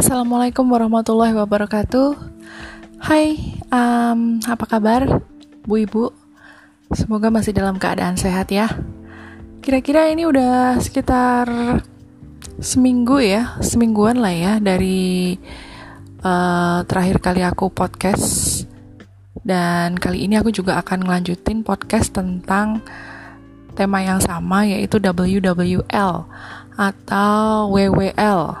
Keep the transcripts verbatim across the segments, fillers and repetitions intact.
Assalamualaikum warahmatullahi wabarakatuh. Hai, um, apa kabar Bu Ibu? Semoga masih dalam keadaan sehat ya. Kira-kira ini udah sekitar seminggu ya, semingguan lah ya dari uh, terakhir kali aku podcast. Dan kali ini aku juga akan ngelanjutin podcast tentang tema yang sama, yaitu W W L atau W W L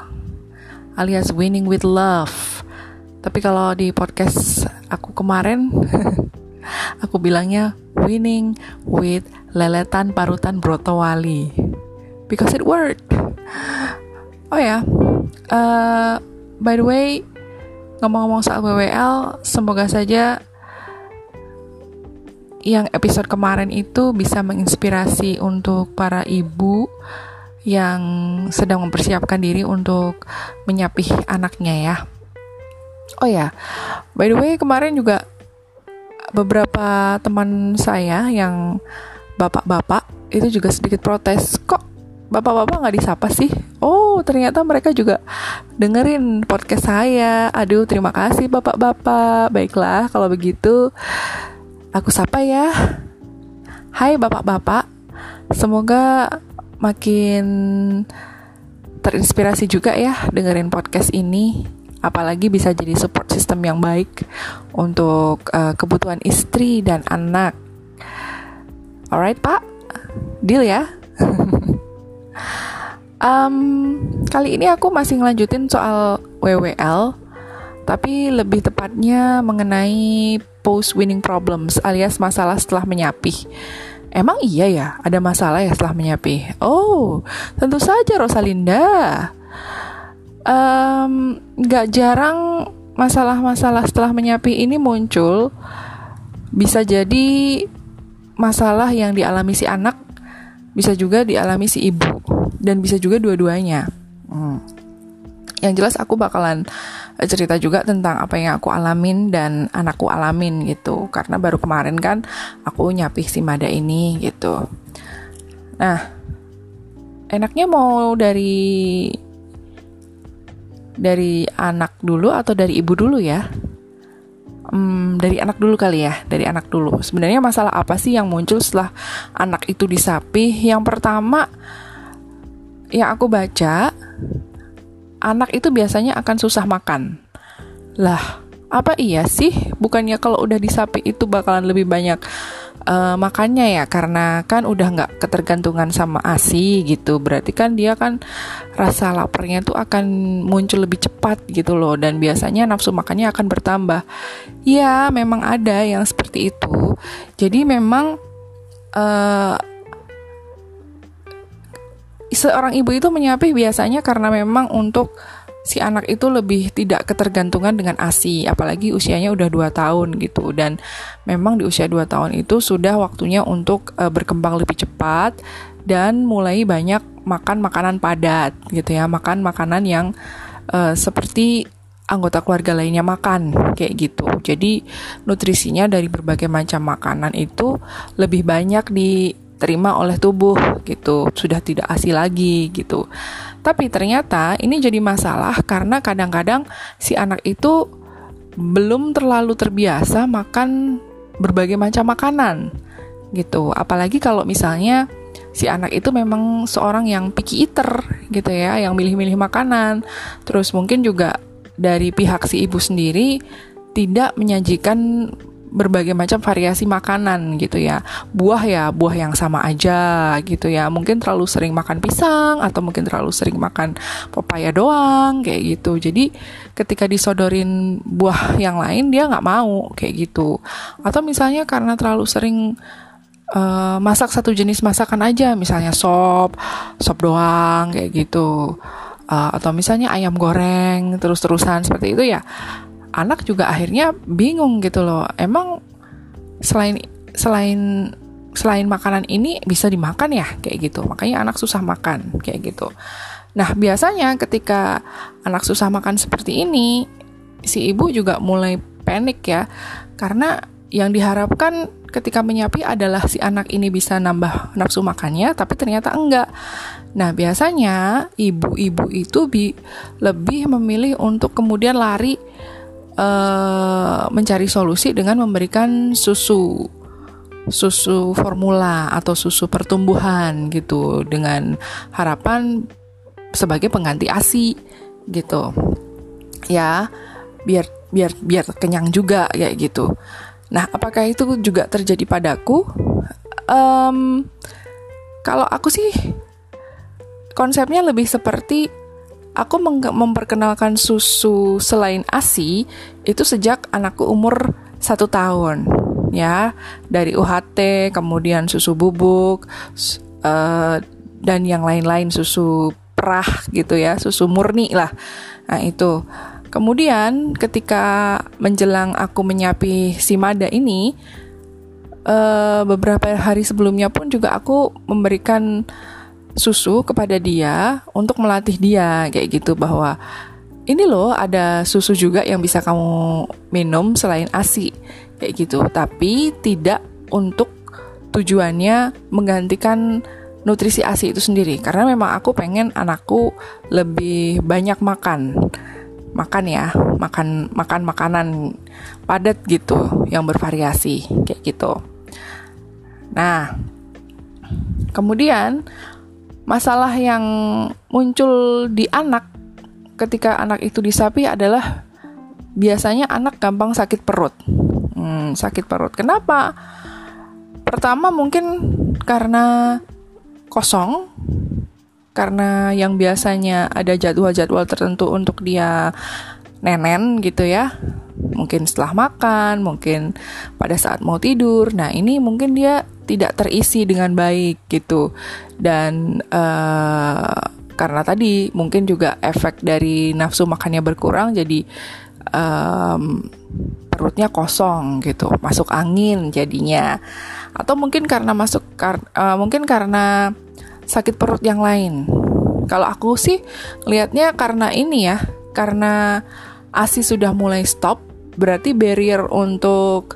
alias Winning With Love. Tapi kalau di podcast aku kemarin aku bilangnya Winning With Leletan Parutan Brotowali, because it worked. Oh ya, yeah. uh, by the way, ngomong-ngomong soal W W L, semoga saja yang episode kemarin itu bisa menginspirasi untuk para ibu yang sedang mempersiapkan diri untuk menyapih anaknya ya. Oh ya, by the way, kemarin juga beberapa teman saya yang bapak-bapak itu juga sedikit protes, kok bapak-bapak gak disapa sih? Oh, ternyata mereka juga dengerin podcast saya. Aduh, terima kasih bapak-bapak. Baiklah, kalau begitu aku sapa ya. Hai bapak-bapak, semoga makin terinspirasi juga ya dengerin podcast ini. Apalagi bisa jadi support system yang baik untuk uh, kebutuhan istri dan anak. Alright pak, deal ya. um, Kali ini aku masih ngelanjutin soal W W L, tapi lebih tepatnya mengenai post-weaning problems alias masalah setelah menyapih. Emang iya ya, ada masalah ya setelah menyapih? Oh, tentu saja Rosalinda. Um, gak jarang masalah-masalah setelah menyapih ini muncul. Bisa jadi masalah yang dialami si anak, bisa juga dialami si ibu, dan bisa juga dua-duanya. Hmm. Yang jelas aku bakalan cerita juga tentang apa yang aku alamin dan anakku alamin gitu, karena baru kemarin kan aku nyapih si Mada ini gitu. Nah, enaknya mau dari dari anak dulu atau dari ibu dulu ya? Hmm, dari anak dulu kali ya, dari anak dulu. Sebenarnya masalah apa sih yang muncul setelah anak itu disapih? Yang pertama yang aku baca, anak itu biasanya akan susah makan. Lah, apa iya sih? Bukannya kalau udah disapih itu bakalan lebih banyak uh, makannya ya? Karena kan udah nggak ketergantungan sama ASI gitu. Berarti kan dia kan rasa laparnya tuh akan muncul lebih cepat gitu loh. Dan biasanya nafsu makannya akan bertambah. Ya, memang ada yang seperti itu. Jadi memang Uh, seorang ibu itu menyapih biasanya karena memang untuk si anak itu lebih tidak ketergantungan dengan ASI, apalagi usianya udah dua tahun gitu. Dan memang di usia dua tahun itu sudah waktunya untuk e, berkembang lebih cepat dan mulai banyak makan makanan padat gitu ya, makan makanan yang e, seperti anggota keluarga lainnya makan kayak gitu. Jadi nutrisinya dari berbagai macam makanan itu lebih banyak di terima oleh tubuh gitu, sudah tidak ASI lagi gitu. Tapi ternyata ini jadi masalah karena kadang-kadang si anak itu belum terlalu terbiasa makan berbagai macam makanan gitu. Apalagi kalau misalnya si anak itu memang seorang yang picky eater gitu ya, yang milih-milih makanan. Terus mungkin juga dari pihak si ibu sendiri tidak menyajikan berbagai macam variasi makanan gitu ya. Buah ya, buah yang sama aja gitu ya. Mungkin terlalu sering makan pisang, atau mungkin terlalu sering makan pepaya doang kayak gitu. Jadi ketika disodorin buah yang lain, dia gak mau kayak gitu. Atau misalnya karena terlalu sering uh, masak satu jenis masakan aja, misalnya sop sop doang kayak gitu, uh, atau misalnya ayam goreng terus-terusan seperti itu ya. Anak juga akhirnya bingung gitu loh. Emang selain selain selain makanan ini bisa dimakan ya kayak gitu. Makanya anak susah makan kayak gitu. Nah, biasanya ketika anak susah makan seperti ini, si ibu juga mulai panik ya. Karena yang diharapkan ketika menyapih adalah si anak ini bisa nambah nafsu makannya, tapi ternyata enggak. Nah, biasanya ibu-ibu itu bi- lebih memilih untuk kemudian lari e, mencari solusi dengan memberikan susu, susu formula atau susu pertumbuhan gitu, dengan harapan sebagai pengganti ASI gitu. Ya, biar biar biar kenyang juga kayak gitu. Nah, apakah itu juga terjadi padaku? Um, kalau aku sih konsepnya lebih seperti aku memperkenalkan susu selain ASI itu sejak anakku umur satu tahun, ya, dari U H T, kemudian susu bubuk, uh, dan yang lain-lain, susu perah gitu ya, susu murni lah. Nah, itu. Kemudian ketika menjelang aku menyapi si Mada ini, uh, beberapa hari sebelumnya pun juga aku memberikan susu kepada dia untuk melatih dia kayak gitu, bahwa ini loh ada susu juga yang bisa kamu minum selain ASI kayak gitu, tapi tidak untuk tujuannya menggantikan nutrisi ASI itu sendiri, karena memang aku pengen anakku lebih banyak makan makan ya makan makan makanan padat gitu yang bervariasi kayak gitu. Nah, kemudian masalah yang muncul di anak ketika anak itu disapi adalah biasanya anak gampang sakit perut. Hmm, sakit perut. Kenapa? Pertama mungkin karena kosong, karena yang biasanya ada jadwal-jadwal tertentu untuk dia nenen gitu ya. Mungkin setelah makan, mungkin pada saat mau tidur. Nah, ini mungkin dia tidak terisi dengan baik gitu, dan uh, karena tadi mungkin juga efek dari nafsu makannya berkurang, jadi um, perutnya kosong gitu, masuk angin jadinya, atau mungkin karena masuk kar- uh, mungkin karena sakit perut yang lain. Kalau aku sih lihatnya karena ini ya, karena ASI sudah mulai stop, berarti barrier untuk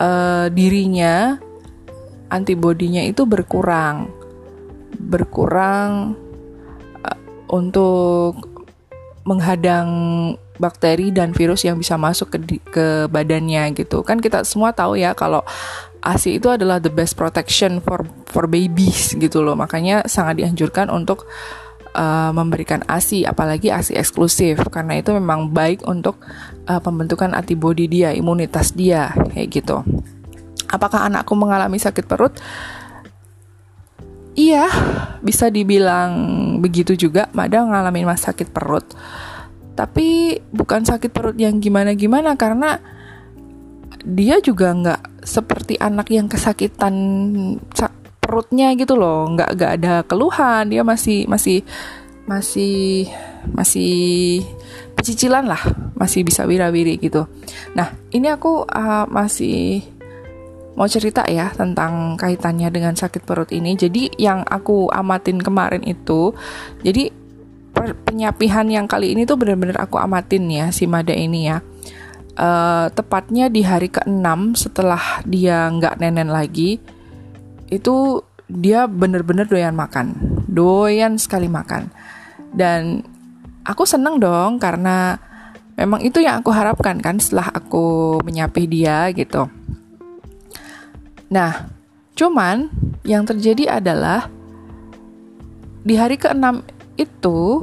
uh, dirinya, antibodinya itu berkurang, berkurang uh, untuk menghadang bakteri dan virus yang bisa masuk ke di- ke badannya gitu. Kan kita semua tahu ya kalau ASI itu adalah the best protection for for babies gitu loh. Makanya sangat dianjurkan untuk uh, memberikan ASI, apalagi ASI eksklusif, karena itu memang baik untuk uh, pembentukan antibodi dia, imunitas dia kayak gitu. Apakah anakku mengalami sakit perut? Iya, bisa dibilang begitu juga. Mada ngalamin mas sakit perut, tapi bukan sakit perut yang gimana-gimana, karena dia juga nggak seperti anak yang kesakitan sak- perutnya gitu loh. Nggak nggak ada keluhan, dia masih masih masih masih pecicilan lah, masih bisa wira-wiri gitu. Nah, ini aku uh, masih mau cerita ya tentang kaitannya dengan sakit perut ini. Jadi yang aku amatin kemarin itu, jadi penyapihan yang kali ini tuh benar-benar aku amatin ya si Mada ini ya. E, tepatnya di hari keenam setelah dia nggak nenen lagi, itu dia benar-benar doyan makan, doyan sekali makan. Dan aku seneng dong, karena memang itu yang aku harapkan kan setelah aku menyapih dia gitu. Nah, cuman yang terjadi adalah di hari keenam itu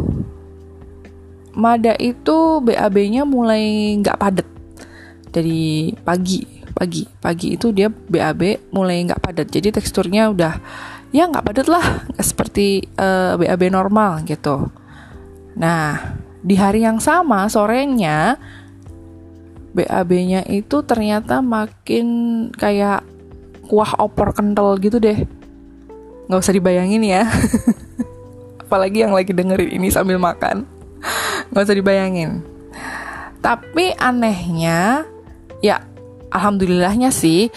Mada itu B A B-nya mulai nggak padat. Dari pagi, pagi, pagi itu dia B A B mulai nggak padat. Jadi teksturnya udah ya nggak padat lah, nggak seperti uh, B A B normal gitu. Nah, di hari yang sama sorenya B A B-nya itu ternyata makin kayak kuah opor kental gitu deh. Gak usah dibayangin ya. Apalagi yang lagi dengerin ini sambil makan, gak usah dibayangin. Tapi anehnya, ya alhamdulillahnya sih,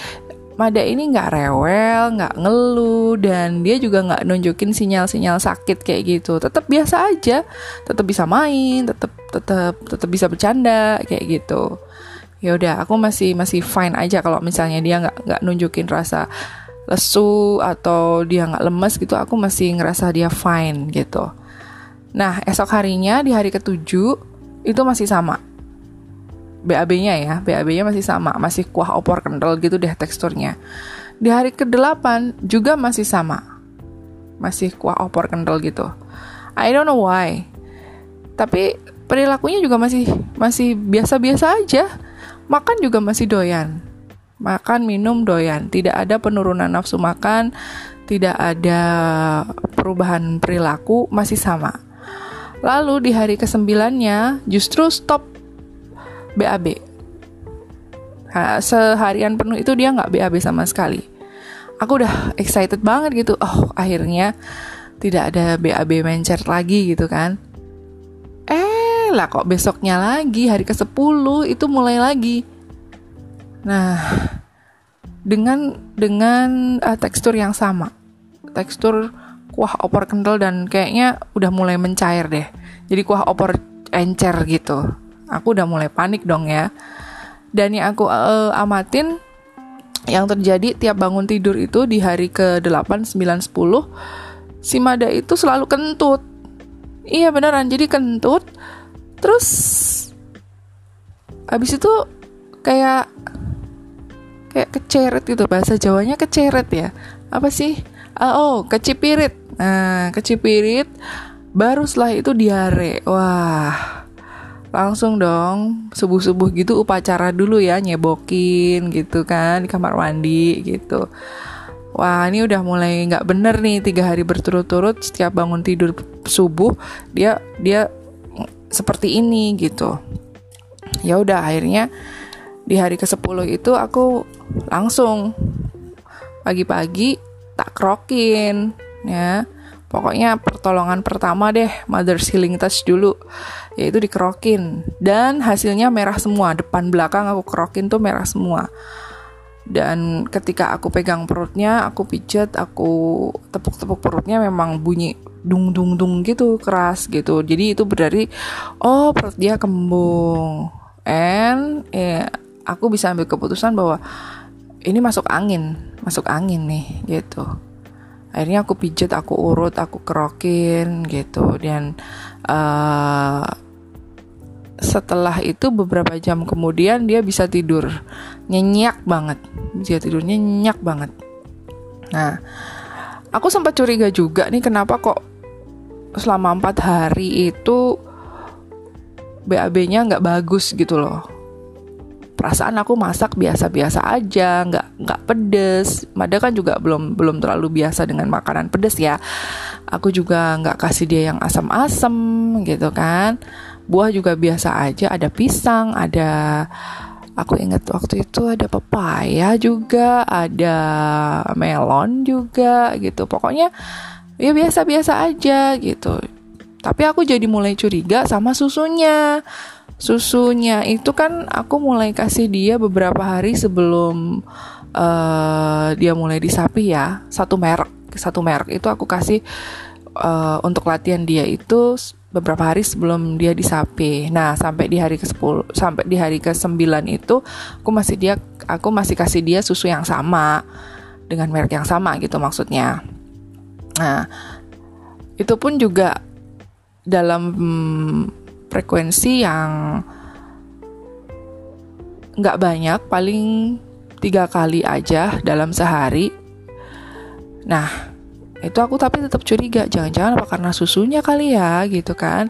Mada ini gak rewel, gak ngeluh, dan dia juga gak nunjukin sinyal-sinyal sakit kayak gitu. Tetap biasa aja, tetap bisa main, tetap tetap tetap bisa bercanda kayak gitu. Ya udah, aku masih masih fine aja kalau misalnya dia nggak nggak nunjukin rasa lesu atau dia nggak lemes gitu, aku masih ngerasa dia fine gitu. Nah, esok harinya di hari ketujuh itu masih sama. B A B-nya ya, B A B-nya masih sama, masih kuah opor kental gitu deh teksturnya. Di hari kedelapan juga masih sama. Masih kuah opor kental gitu. I don't know why. Tapi perilakunya juga masih masih biasa-biasa aja. Makan juga masih doyan. Makan, minum, doyan. Tidak ada penurunan nafsu makan, tidak ada perubahan perilaku, masih sama. Lalu di hari kesembilannya justru stop B A B. Nah, seharian penuh itu dia nggak B A B sama sekali. Aku udah excited banget gitu. Oh, akhirnya tidak ada B A B mencret lagi gitu kan. Eh lah kok besoknya lagi, hari kesepuluh itu mulai lagi. Nah, dengan dengan uh, tekstur yang sama, tekstur kuah opor kental dan kayaknya udah mulai mencair deh. Jadi kuah opor encer gitu. Aku udah mulai panik dong ya. Dan yang aku uh, amatin yang terjadi tiap bangun tidur itu di hari ke delapan, sembilan, sepuluh si Mada itu selalu kentut. Iya beneran, jadi kentut. Terus habis itu kayak kayak keceret gitu, bahasa Jawanya keceret ya. Apa sih? Oh, kecipirit. Nah, kecipirit baru setelah itu diare. Wah. Langsung dong, subuh-subuh gitu upacara dulu ya, nyebokin gitu kan di kamar mandi gitu. Wah, ini udah mulai enggak bener nih, tiga hari berturut-turut setiap bangun tidur subuh dia dia seperti ini gitu. Ya udah akhirnya di hari kesepuluh itu aku langsung pagi-pagi tak krokin ya. Pokoknya pertolongan pertama deh, Mother's Healing Touch dulu, yaitu dikerokin. Dan hasilnya merah semua, depan belakang aku kerokin tuh merah semua. Dan ketika aku pegang perutnya, aku pijat, aku tepuk-tepuk perutnya memang bunyi dung-dung-dung gitu, keras gitu. Jadi itu berarti, oh perut dia kembung. And eh, aku bisa ambil keputusan bahwa ini masuk angin, masuk angin nih gitu. Akhirnya aku pijat, aku urut, aku kerokin gitu. Dan uh, setelah itu beberapa jam kemudian dia bisa tidur nyenyak banget. Dia tidurnya nyenyak banget. Nah, aku sempat curiga juga nih, kenapa kok selama empat hari itu B A B-nya gak bagus gitu loh. Perasaan aku masak biasa-biasa aja, nggak nggak pedes. Mada kan juga belum belum terlalu biasa dengan makanan pedes ya. Aku juga nggak kasih dia yang asam-asam gitu kan. Buah juga biasa aja, ada pisang, ada, aku ingat waktu itu ada pepaya juga, ada melon juga gitu. Pokoknya ya biasa-biasa aja gitu. Tapi aku jadi mulai curiga sama susunya. Susunya itu kan aku mulai kasih dia beberapa hari sebelum uh, dia mulai disapi ya. Satu merek, satu merek itu aku kasih uh, untuk latihan dia itu beberapa hari sebelum dia disapi. Nah, sampai di hari ke sepuluh, sampai di hari ke sembilan itu aku masih dia aku masih kasih dia susu yang sama dengan merek yang sama gitu maksudnya. Nah, itu pun juga dalam hmm, frekuensi yang nggak banyak, paling tiga kali aja dalam sehari. Nah, itu aku tapi tetap curiga, jangan-jangan apa karena susunya kali ya, gitu kan?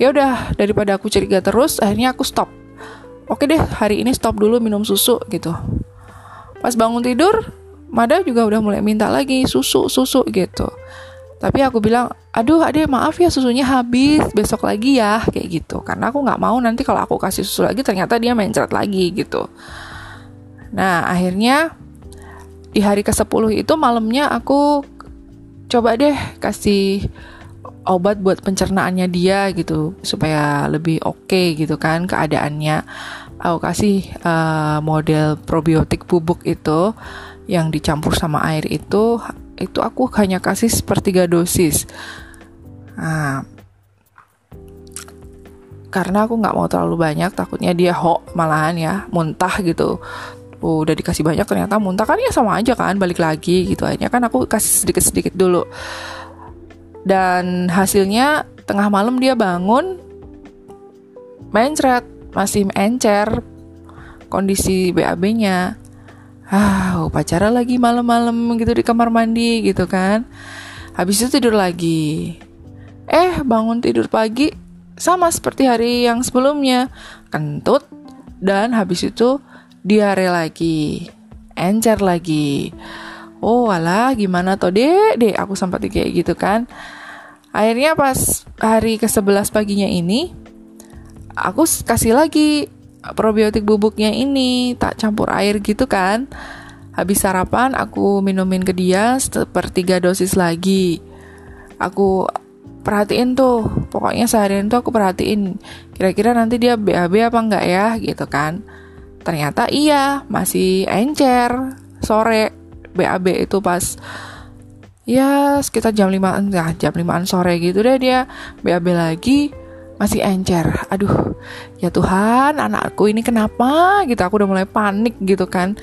Ya udah, daripada aku curiga terus, akhirnya aku stop. Oke deh, hari ini stop dulu minum susu gitu. Pas bangun tidur, Mada juga udah mulai minta lagi susu, susu gitu. Tapi aku bilang, aduh adek maaf ya susunya habis, besok lagi ya, kayak gitu. Karena aku gak mau nanti kalau aku kasih susu lagi ternyata dia mencret lagi gitu. Nah akhirnya di hari kesepuluh itu malamnya aku coba deh kasih obat buat pencernaannya dia gitu, supaya lebih oke gitu kan keadaannya. Aku kasih uh, model probiotik bubuk itu yang dicampur sama air itu. Itu aku hanya kasih sepertiga dosis. Nah, karena aku gak mau terlalu banyak, takutnya dia ho malahan ya, muntah gitu. oh, udah dikasih banyak ternyata muntah, kan ya sama aja kan, balik lagi gitu. Akhirnya kan aku kasih sedikit-sedikit dulu. Dan hasilnya tengah malam dia bangun mencret, masih encer kondisi B A B-nya. Ah, pacaran lagi malam-malam gitu di kamar mandi gitu kan. Habis itu tidur lagi. Eh, bangun tidur pagi sama seperti hari yang sebelumnya, kentut, dan habis itu diare lagi, encer lagi. Oh alah, gimana toh dek, dek aku sempat kayak gitu kan. Akhirnya pas hari kesebelas paginya ini aku kasih lagi probiotik bubuknya ini, tak campur air gitu kan. Habis sarapan aku minumin ke dia sepertiga dosis lagi. Aku perhatiin tuh, pokoknya seharian tuh aku perhatiin, kira-kira nanti dia B A B apa enggak ya gitu kan. Ternyata iya, masih encer. Sore B A B itu pas ya sekitar jam lima, nah, jam limaan sore gitu deh dia B A B lagi, masih encer. Aduh, ya Tuhan, anakku ini kenapa gitu. Aku udah mulai panik gitu kan,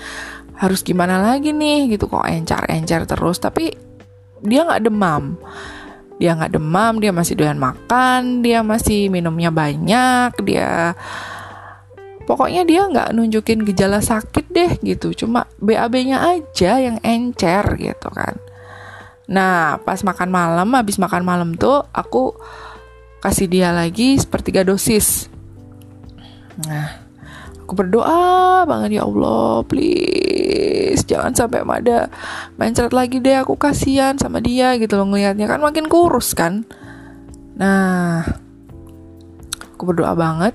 harus gimana lagi nih gitu, kok encer-encer terus. Tapi dia gak demam, dia gak demam, dia masih doyan makan, dia masih minumnya banyak, dia pokoknya dia gak nunjukin gejala sakit deh gitu. Cuma B A B-nya aja yang encer gitu kan. Nah pas makan malam, habis makan malam tuh aku kasih dia lagi sepertiga dosis. Nah, aku berdoa banget, ya Allah, please jangan sampai Mada mencret lagi deh, aku kasihan sama dia gitu loh, ngelihatnya kan makin kurus kan. Nah, aku berdoa banget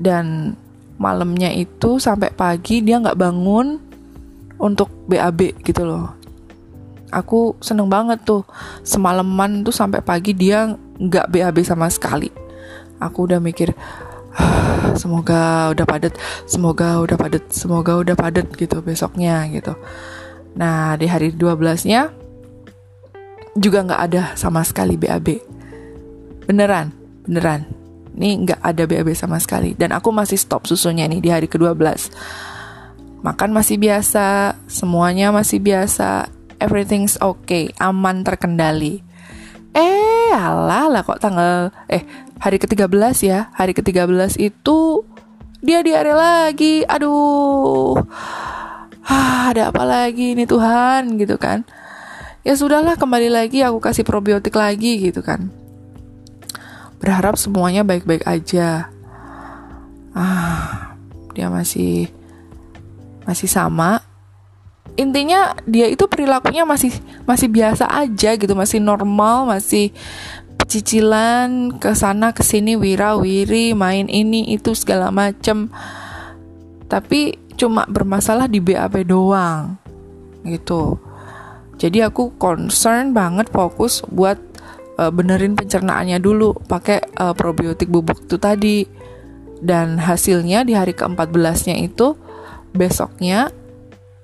dan malamnya itu sampai pagi dia nggak bangun untuk B A B gitu loh. Aku seneng banget tuh, semalaman tuh sampai pagi dia nggak B A B sama sekali. Aku udah mikir, ah, semoga udah padat, semoga udah padat, semoga udah padat gitu besoknya gitu. Nah di hari dua belasnya juga nggak ada sama sekali B A B. Beneran, beneran. Ini nggak ada B A B sama sekali. Dan aku masih stop susunya nih di hari kedua belas. Makan masih biasa, semuanya masih biasa. Everything's okay, aman, terkendali. Eh, alah lah kok tanggal Eh, hari ke tiga belas ya. Hari ke tiga belas itu dia diare lagi. Aduh, ah, ada apa lagi nih Tuhan gitu kan. Ya sudahlah, kembali lagi aku kasih probiotik lagi gitu kan. Berharap semuanya baik-baik aja. Ah, dia masih Masih sama. Intinya dia itu perilakunya masih masih biasa aja gitu, masih normal, masih cicilan kesana kesini, wira-wiri, main ini itu segala macem. Tapi cuma bermasalah di B A B doang gitu. Jadi aku concern banget, fokus buat uh, benerin pencernaannya dulu pakai uh, probiotik bubuk itu tadi. Dan hasilnya di hari keempat belasnya itu besoknya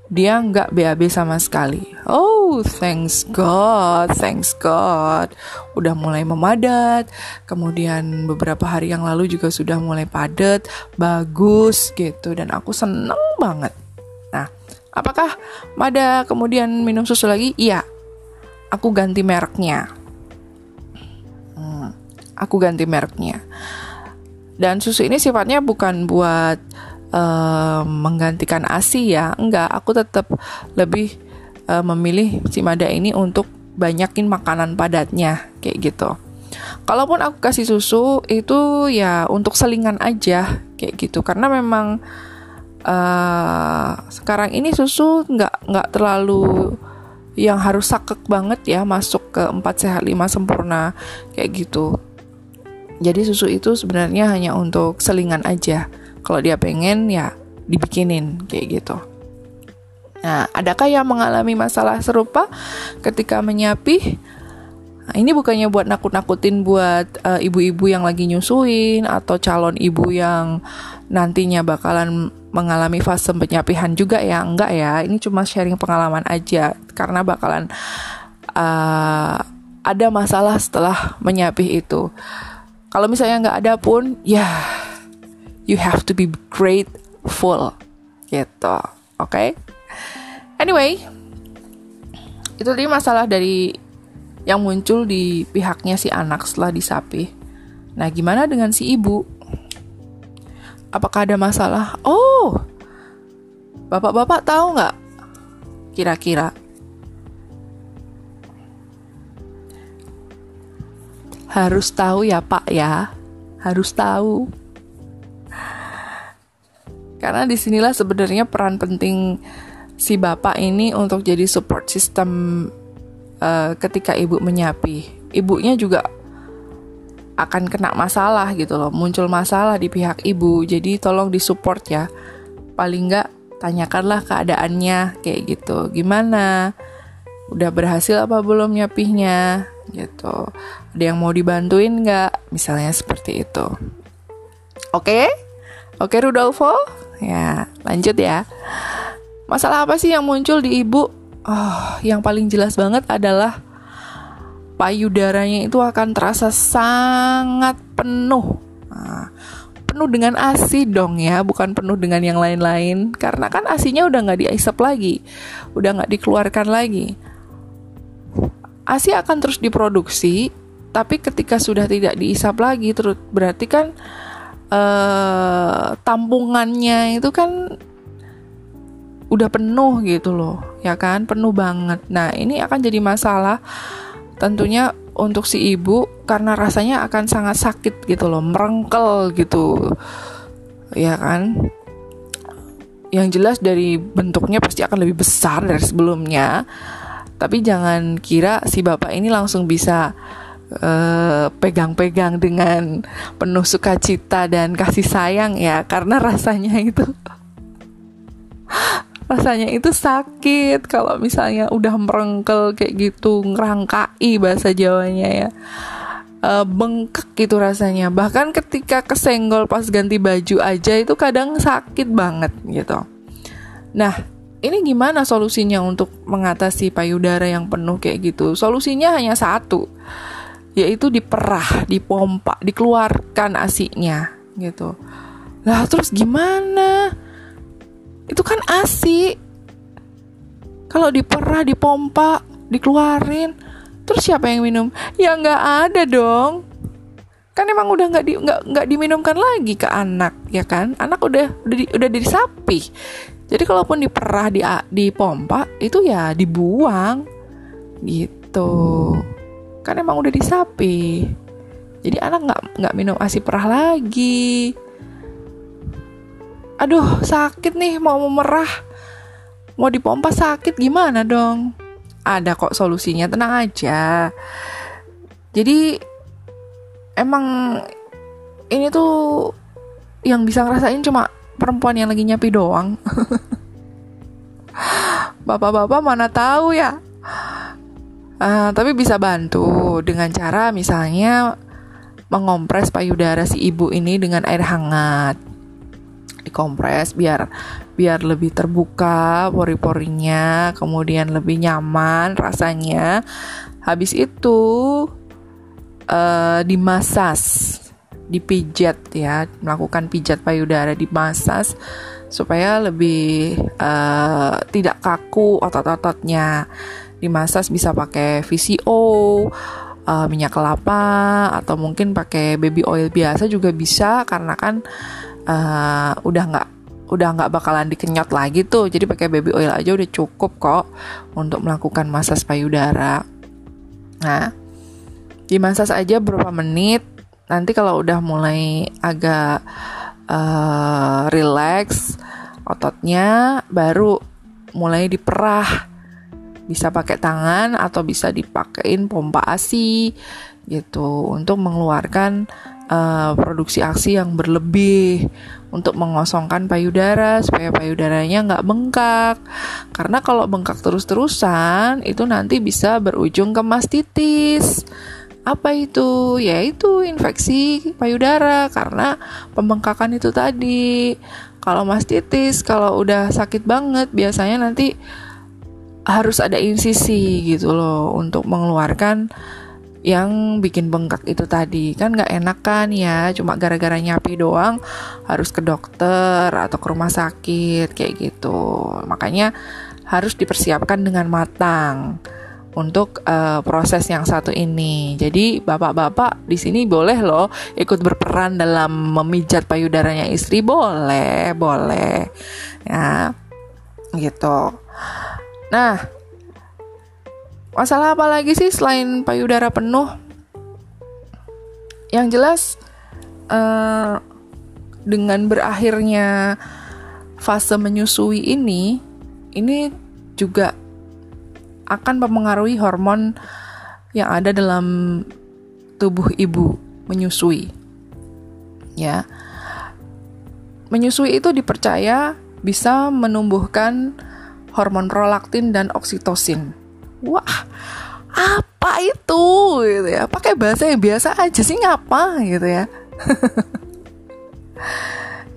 dia nggak B A B sama sekali. Oh, thanks God, thanks God. Udah mulai memadat. Kemudian beberapa hari yang lalu juga sudah mulai padat. Bagus gitu. Dan aku seneng banget. Nah, apakah Mada kemudian minum susu lagi? Iya, aku ganti mereknya. Hmm, aku ganti mereknya. Dan susu ini sifatnya bukan buat Uh, menggantikan A S I ya. Enggak, aku tetap lebih uh, memilih si Mada ini untuk banyakin makanan padatnya kayak gitu. Kalaupun aku kasih susu itu ya untuk selingan aja kayak gitu, karena memang uh, sekarang ini susu enggak, enggak terlalu yang harus sakek banget ya, masuk ke empat sehat lima sempurna kayak gitu. Jadi susu itu sebenarnya hanya untuk selingan aja. Kalau dia pengen ya dibikinin kayak gitu. Nah, adakah yang mengalami masalah serupa ketika menyapih? Nah, ini bukannya buat nakut-nakutin buat uh, ibu-ibu yang lagi nyusuin atau calon ibu yang nantinya bakalan mengalami fase penyapihan juga ya, enggak ya. Ini cuma sharing pengalaman aja, karena bakalan uh, ada masalah setelah menyapih itu. Kalau misalnya enggak ada pun ya, you have to be grateful gitu. oke? Okay? Anyway, itu tadi masalah dari yang muncul di pihaknya si anak setelah disapih. Nah, gimana dengan si ibu? Apakah ada masalah? Oh, bapak-bapak tahu nggak? Kira-kira harus tahu ya Pak ya, harus tahu. Karena disinilah sebenarnya peran penting si bapak ini untuk jadi support system uh, ketika ibu menyapih. Ibunya juga akan kena masalah gitu loh, muncul masalah di pihak ibu. Jadi tolong disupport ya. Paling enggak tanyakanlah keadaannya kayak gitu. Gimana? Udah berhasil apa belum nyapihnya? Gitu. Ada yang mau dibantuin enggak? Misalnya seperti itu. Oke? Oke Rudolfo? Ya, lanjut ya. Masalah apa sih yang muncul di ibu? Oh, yang paling jelas banget adalah payudaranya itu akan terasa sangat penuh. Nah, penuh dengan ASI dong ya, bukan penuh dengan yang lain-lain. Karena kan ASInya udah nggak dihisap lagi, udah nggak dikeluarkan lagi. ASI akan terus diproduksi, tapi ketika sudah tidak dihisap lagi, terus berarti kan eh, tampungannya itu kan udah penuh gitu loh, ya kan, penuh banget. Nah, ini akan jadi masalah tentunya untuk si ibu karena rasanya akan sangat sakit gitu loh, merengkel gitu, ya kan. Yang jelas dari bentuknya pasti akan lebih besar dari sebelumnya. Tapi jangan kira si bapak ini langsung bisa Uh, pegang-pegang dengan penuh sukacita dan kasih sayang ya, karena rasanya itu rasanya itu sakit kalau misalnya udah merengkel kayak gitu, ngerangkai bahasa Jawanya ya, e, bengkak gitu rasanya. Bahkan ketika kesenggol pas ganti baju aja itu kadang sakit banget gitu. Nah, ini gimana solusinya untuk mengatasi payudara yang penuh kayak gitu? Solusinya hanya satu, yaitu diperah, dipompa, dikeluarkan asinya gitu. Lah terus gimana? Itu kan ASI. Kalau diperah, dipompa, dikeluarin, terus siapa yang minum? Ya nggak ada dong. Kan emang udah nggak di, nggak nggak diminumkan lagi ke anak, ya kan? Anak udah udah, di, udah disapi. Jadi kalaupun diperah, di, dipompa, itu ya dibuang, gitu. Kan emang udah disapi. Jadi anak nggak nggak minum ASI perah lagi. Aduh sakit nih, mau memerah, mau dipompa sakit, gimana dong? Ada kok solusinya, tenang aja. Jadi emang ini tuh yang bisa ngerasain cuma perempuan yang lagi nyapi doang. Bapak-bapak mana tahu ya. Uh, tapi bisa bantu dengan cara misalnya mengompres payudara si ibu ini dengan air hangat. Dikompres biar biar lebih terbuka pori-porinya, kemudian lebih nyaman rasanya. Habis itu uh, dimasas, dipijat ya, melakukan pijat payudara, dimasas supaya lebih uh, tidak kaku otot-ototnya. Dimasas bisa pakai V C O, uh, minyak kelapa, atau mungkin pakai baby oil biasa juga bisa, karena kan Uh, udah nggak udah nggak bakalan dikenyot lagi tuh, jadi pakai baby oil aja udah cukup kok untuk melakukan masas payudara. Nah, dimasas aja beberapa menit. Nanti kalau udah mulai agak uh, relax ototnya, baru mulai diperah. Bisa pakai tangan atau bisa dipakein pompa ASI gitu untuk mengeluarkan Uh, produksi ASI yang berlebih, untuk mengosongkan payudara supaya payudaranya nggak bengkak. Karena kalau bengkak terus-terusan itu nanti bisa berujung ke mastitis. Apa itu? Yaitu infeksi payudara karena pembengkakan itu tadi. Kalau mastitis, kalau udah sakit banget biasanya nanti harus ada insisi gitu loh untuk mengeluarkan yang bikin bengkak itu tadi. Kan gak enak kan ya, cuma gara-gara nyapi doang harus ke dokter atau ke rumah sakit kayak gitu. Makanya harus dipersiapkan dengan matang untuk uh, proses yang satu ini. Jadi bapak-bapak di sini boleh loh ikut berperan dalam memijat payudaranya istri, boleh, boleh ya gitu. Nah, masalah apa lagi sih selain payudara penuh? Yang jelas uh, dengan berakhirnya fase menyusui ini, ini juga akan mempengaruhi hormon yang ada dalam tubuh ibu menyusui. Ya, menyusui itu dipercaya bisa menumbuhkan hormon prolaktin dan oksitosin. Wah, apa itu gitu ya? Pakai bahasa yang biasa aja sih, ngapa gitu ya?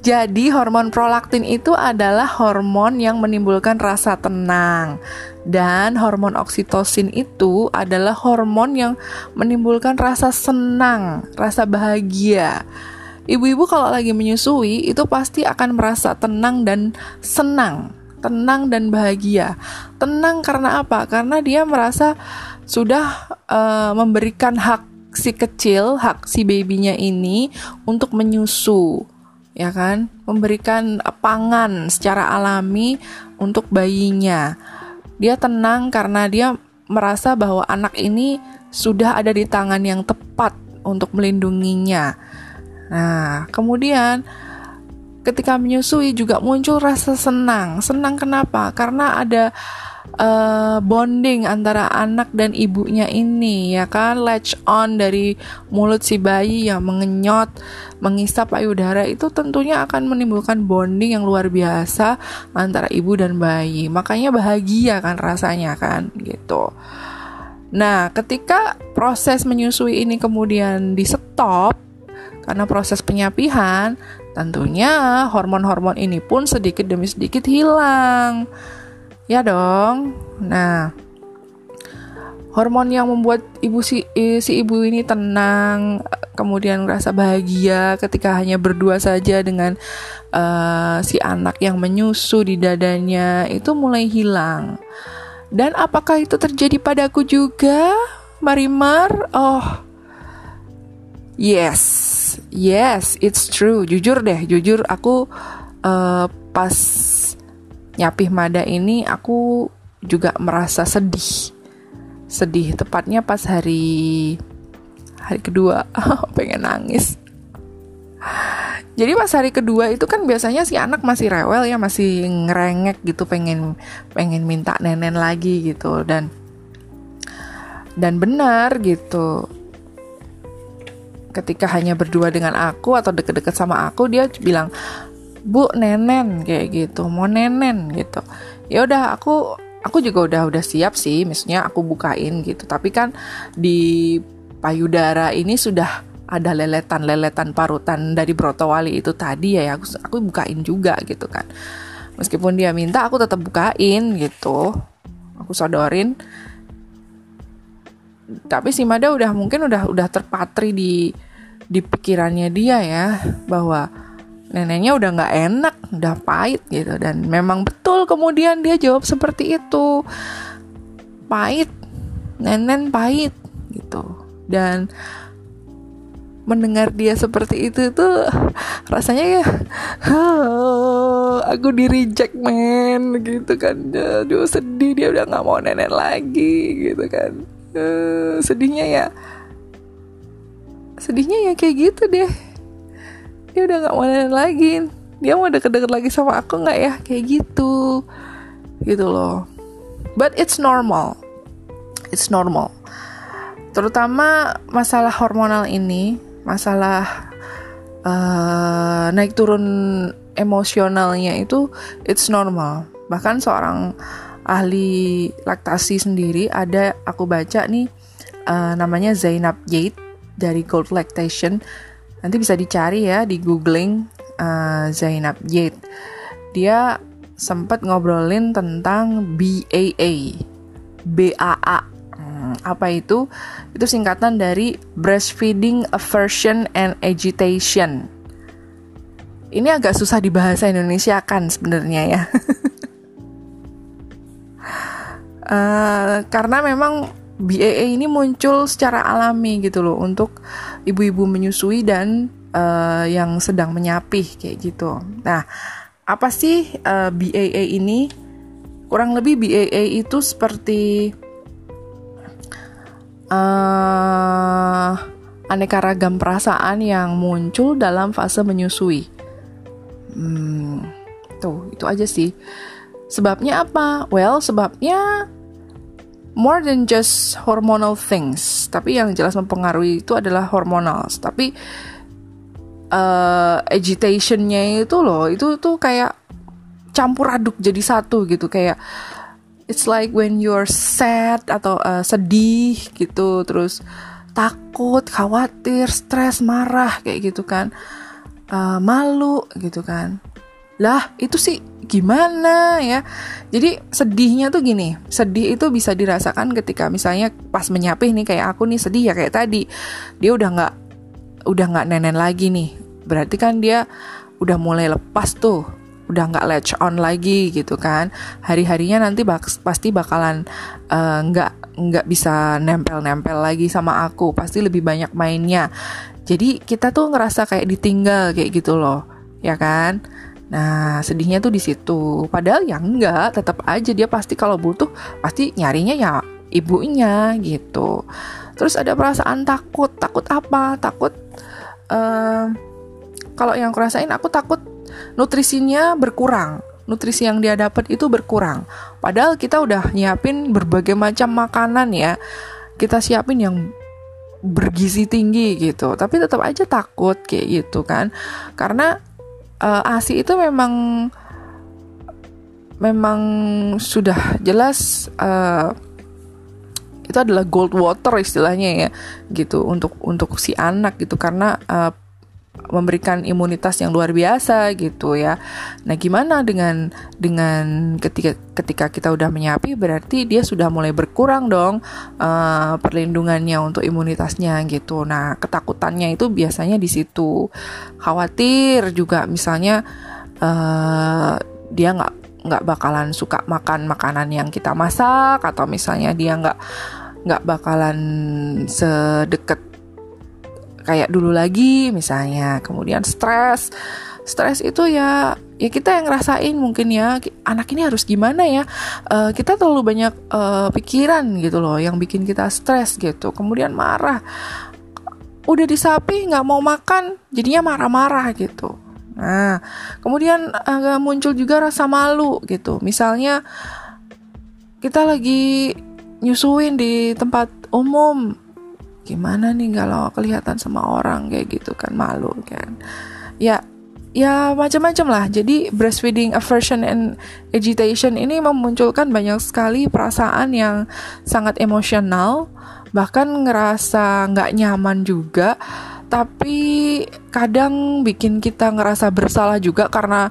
Jadi hormon prolaktin itu adalah hormon yang menimbulkan rasa tenang, dan hormon oksitosin itu adalah hormon yang menimbulkan rasa senang, rasa bahagia. Ibu-ibu kalau lagi menyusui itu pasti akan merasa tenang dan senang. Tenang dan bahagia. Tenang karena apa? Karena dia merasa sudah uh, memberikan hak si kecil, hak si babynya ini untuk menyusu, ya kan? Memberikan pangan secara alami untuk bayinya. Dia tenang karena dia merasa bahwa anak ini sudah ada di tangan yang tepat untuk melindunginya. Nah, kemudian ketika menyusui juga muncul rasa senang. Senang kenapa? Karena ada uh, bonding antara anak dan ibunya ini, ya kan? Latch on dari mulut si bayi yang mengenyot, mengisap payudara itu tentunya akan menimbulkan bonding yang luar biasa antara ibu dan bayi. Makanya bahagia kan rasanya kan, gitu. Nah, ketika proses menyusui ini kemudian di stop karena proses penyapihan, tentunya hormon-hormon ini pun sedikit demi sedikit hilang. Ya dong. Nah, hormon yang membuat ibu si, si ibu ini tenang, kemudian merasa bahagia ketika hanya berdua saja dengan uh, si anak yang menyusu di dadanya, itu mulai hilang. Dan apakah itu terjadi padaku juga, Marimar? Oh, yes, yes, it's true. Jujur deh, jujur aku uh, pas nyapih Mada ini aku juga merasa sedih. Sedih, tepatnya pas hari hari kedua, pengen nangis. Jadi pas hari kedua itu kan biasanya si anak masih rewel ya, masih ngerengek gitu, pengen pengen minta nenen lagi gitu, dan dan benar gitu. Ketika hanya berdua dengan aku atau deket-deket sama aku, dia bilang, "Bu, nenen," kayak gitu, "mau nenen," gitu. Ya udah, aku aku juga udah udah siap sih, misalnya aku bukain gitu. Tapi kan di payudara ini sudah ada leletan-leletan parutan dari Brotowali itu tadi ya, aku aku bukain juga gitu kan. Meskipun dia minta, aku tetap bukain gitu. Aku sodorin. Tapi si Mada udah mungkin udah udah terpatri di di pikirannya dia ya, bahwa neneknya udah nggak enak, udah pahit gitu. Dan memang betul kemudian dia jawab seperti itu, pahit, nenen pahit gitu. Dan mendengar dia seperti itu tuh rasanya ya, aku di reject man gitu kan. Aduh, sedih, dia udah nggak mau nenen lagi gitu kan. Uh, sedihnya ya sedihnya ya kayak gitu deh, dia udah nggak mau nenen lagi, dia mau deket-deket lagi sama aku nggak ya, kayak gitu gitu loh. But it's normal, it's normal, terutama masalah hormonal ini, masalah uh, naik turun emosionalnya itu it's normal. Bahkan seorang ahli laktasi sendiri, ada aku baca nih, uh, namanya Zainab Jade dari Gold Lactation. Nanti bisa dicari ya di googling, uh, Zainab Jade. Dia sempat ngobrolin tentang B A A, B A A, hmm, Apa itu? Itu singkatan dari Breastfeeding Aversion and Agitation. Ini agak susah di bahasa Indonesia kan sebenarnya ya. uh, karena memang B A A ini muncul secara alami gitu loh untuk ibu-ibu menyusui dan uh, yang sedang menyapih kayak gitu. Nah, apa sih uh, B A A ini? Kurang lebih B A A itu seperti uh, aneka ragam perasaan yang muncul dalam fase menyusui. Hmm, tuh, itu aja sih. Sebabnya apa? Well, sebabnya more than just hormonal things. Tapi yang jelas mempengaruhi itu adalah hormonal. Tapi uh, agitationnya itu loh, itu tuh kayak campur aduk jadi satu gitu. Kayak it's like when you're sad atau uh, sedih gitu, terus takut, khawatir, stres, marah kayak gitu kan, uh, malu gitu kan. Lah itu sih gimana ya. Jadi sedihnya tuh gini, sedih itu bisa dirasakan ketika misalnya pas menyapih nih, kayak aku nih sedih ya kayak tadi. Dia udah gak udah gak nenen lagi nih, berarti kan dia udah mulai lepas tuh, udah gak latch on lagi gitu kan. Hari-harinya nanti bak- pasti bakalan uh, gak, gak bisa nempel-nempel lagi sama aku, pasti lebih banyak mainnya. Jadi kita tuh ngerasa kayak ditinggal kayak gitu loh, ya kan. Nah, sedihnya tuh di situ. Padahal ya enggak, tetap aja dia pasti kalau butuh pasti nyarinya ya ibunya gitu. Terus ada perasaan takut. Takut apa? Takut uh, kalau yang aku rasain, aku takut nutrisinya berkurang, nutrisi yang dia dapat itu berkurang. Padahal kita udah nyiapin berbagai macam makanan ya, kita siapin yang bergizi tinggi gitu, tapi tetap aja takut kayak gitu kan. Karena uh, A S I itu memang memang sudah jelas uh, itu adalah gold water istilahnya ya gitu untuk untuk si anak gitu, karena uh, memberikan imunitas yang luar biasa gitu ya. Nah, gimana dengan dengan ketika ketika kita udah menyapih, berarti dia sudah mulai berkurang dong uh, perlindungannya untuk imunitasnya gitu. Nah, ketakutannya itu biasanya di situ. Khawatir juga misalnya uh, dia nggak nggak bakalan suka makan makanan yang kita masak, atau misalnya dia nggak nggak bakalan sedekat kayak dulu lagi misalnya. Kemudian stres. Stres itu ya ya kita yang ngerasain mungkin ya, anak ini harus gimana ya, uh, kita terlalu banyak uh, pikiran gitu loh yang bikin kita stres gitu. Kemudian marah, udah disapi gak mau makan jadinya marah-marah gitu. Nah, kemudian uh, muncul juga rasa malu gitu. Misalnya kita lagi nyusuin di tempat umum, gimana nih kalau kelihatan sama orang kayak gitu kan, malu kan. Ya, ya macam-macam lah. Jadi breastfeeding aversion and agitation ini memunculkan banyak sekali perasaan yang sangat emosional, bahkan ngerasa nggak nyaman juga, tapi kadang bikin kita ngerasa bersalah juga karena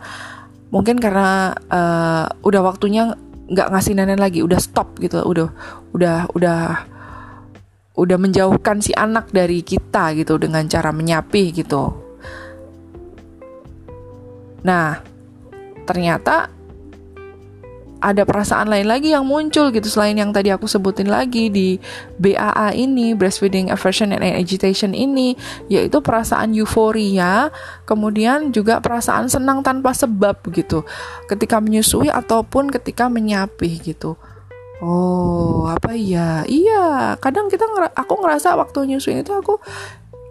mungkin karena uh, udah waktunya nggak ngasih nenen lagi, udah stop gitu, udah udah udah udah menjauhkan si anak dari kita gitu dengan cara menyapih gitu. Nah, ternyata ada perasaan lain lagi yang muncul gitu selain yang tadi aku sebutin lagi di B A A ini, breastfeeding aversion and agitation ini, yaitu perasaan euforia, kemudian juga perasaan senang tanpa sebab gitu, ketika menyusui ataupun ketika menyapih gitu. Oh, apa ya? Iya, kadang kita aku ngerasa waktu nyusuin itu aku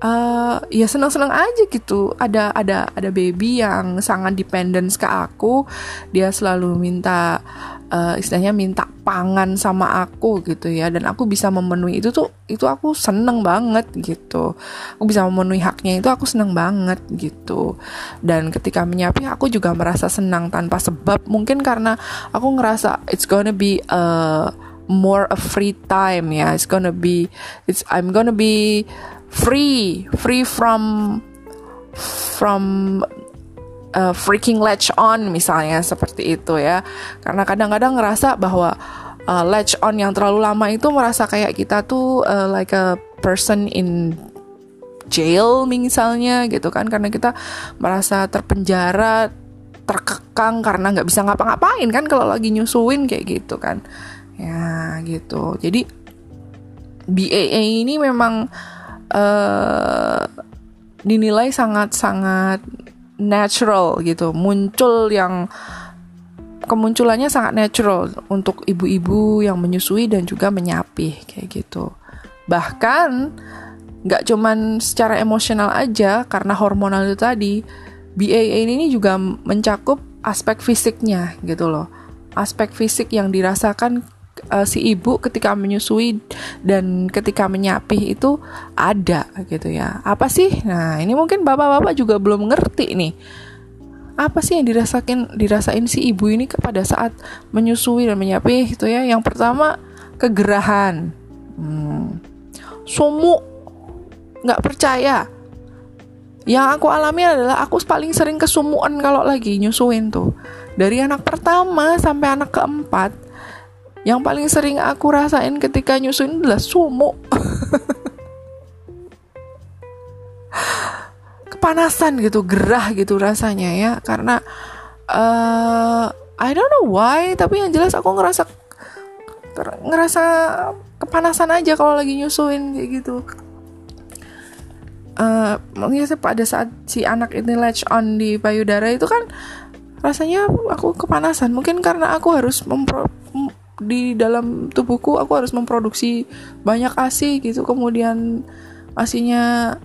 uh, ya senang-senang aja gitu. Ada ada ada baby yang sangat dependence ke aku. Dia selalu minta uh, istilahnya minta pangan sama aku gitu ya, dan aku bisa memenuhi itu tuh, itu aku seneng banget gitu. Aku bisa memenuhi haknya itu aku seneng banget gitu. Dan ketika menyapih aku juga merasa senang tanpa sebab, mungkin karena aku ngerasa it's gonna be a more a free time ya. It's gonna be it's I'm gonna be free, free from from uh, freaking latch on misalnya, seperti itu ya. Karena kadang-kadang ngerasa bahwa uh, latch on yang terlalu lama itu merasa kayak kita tuh uh, like a person in jail misalnya gitu kan, karena kita merasa terpenjara, terkekang karena nggak bisa ngapa-ngapain kan kalau lagi nyusuin kayak gitu kan ya gitu. Jadi B A A ini memang uh, dinilai sangat-sangat natural gitu, muncul yang kemunculannya sangat natural untuk ibu-ibu yang menyusui dan juga menyapih kayak gitu. Bahkan nggak cuman secara emosional aja karena hormonal itu tadi, B A A ini juga mencakup aspek fisiknya gitu loh. Aspek fisik yang dirasakan uh, si ibu ketika menyusui dan ketika menyapih itu ada gitu ya. Apa sih? Nah, ini mungkin bapak-bapak juga belum ngerti nih. Apa sih yang dirasakin dirasain si ibu ini pada saat menyusui dan menyapih gitu ya? Yang pertama, kegerahan. Hmm. Sumuk, nggak percaya. Yang aku alami adalah aku paling sering kesumuan kalau lagi nyusuin tuh. Dari anak pertama sampai anak keempat, yang paling sering aku rasain ketika nyusuin adalah sumuk. Kepanasan gitu, gerah gitu rasanya ya. Karena uh, I don't know why, tapi yang jelas aku ngerasa ngerasa kepanasan aja kalau lagi nyusuin kayak gitu. Uh, makanya pada saat si anak ini latch on di payudara itu kan rasanya aku kepanasan, mungkin karena aku harus mempro, di dalam tubuhku aku harus memproduksi banyak A S I gitu, kemudian A S I-nya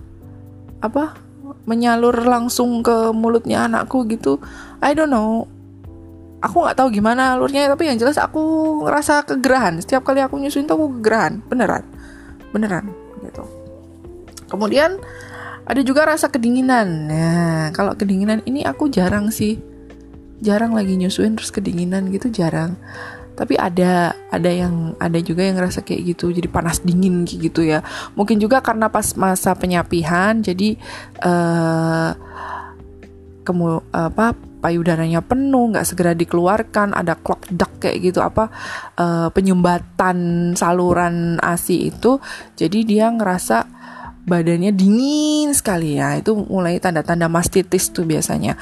apa menyalur langsung ke mulutnya anakku gitu. I don't know, aku nggak tahu gimana alurnya, tapi yang jelas aku ngerasa kegerahan setiap kali aku nyusuin tuh, aku kegerahan beneran beneran gitu. Kemudian ada juga rasa kedinginan. Nah, kalau kedinginan ini aku jarang sih, jarang lagi nyusuin terus kedinginan gitu, jarang. Tapi ada, ada yang ada juga yang ngerasa kayak gitu, jadi panas dingin kayak gitu ya. Mungkin juga karena pas masa penyapihan, jadi uh, kemu apa payudaranya penuh, nggak segera dikeluarkan, ada clog duct kayak gitu apa uh, penyumbatan saluran A S I itu, jadi dia ngerasa badannya dingin sekali ya. Itu mulai tanda-tanda mastitis tuh biasanya,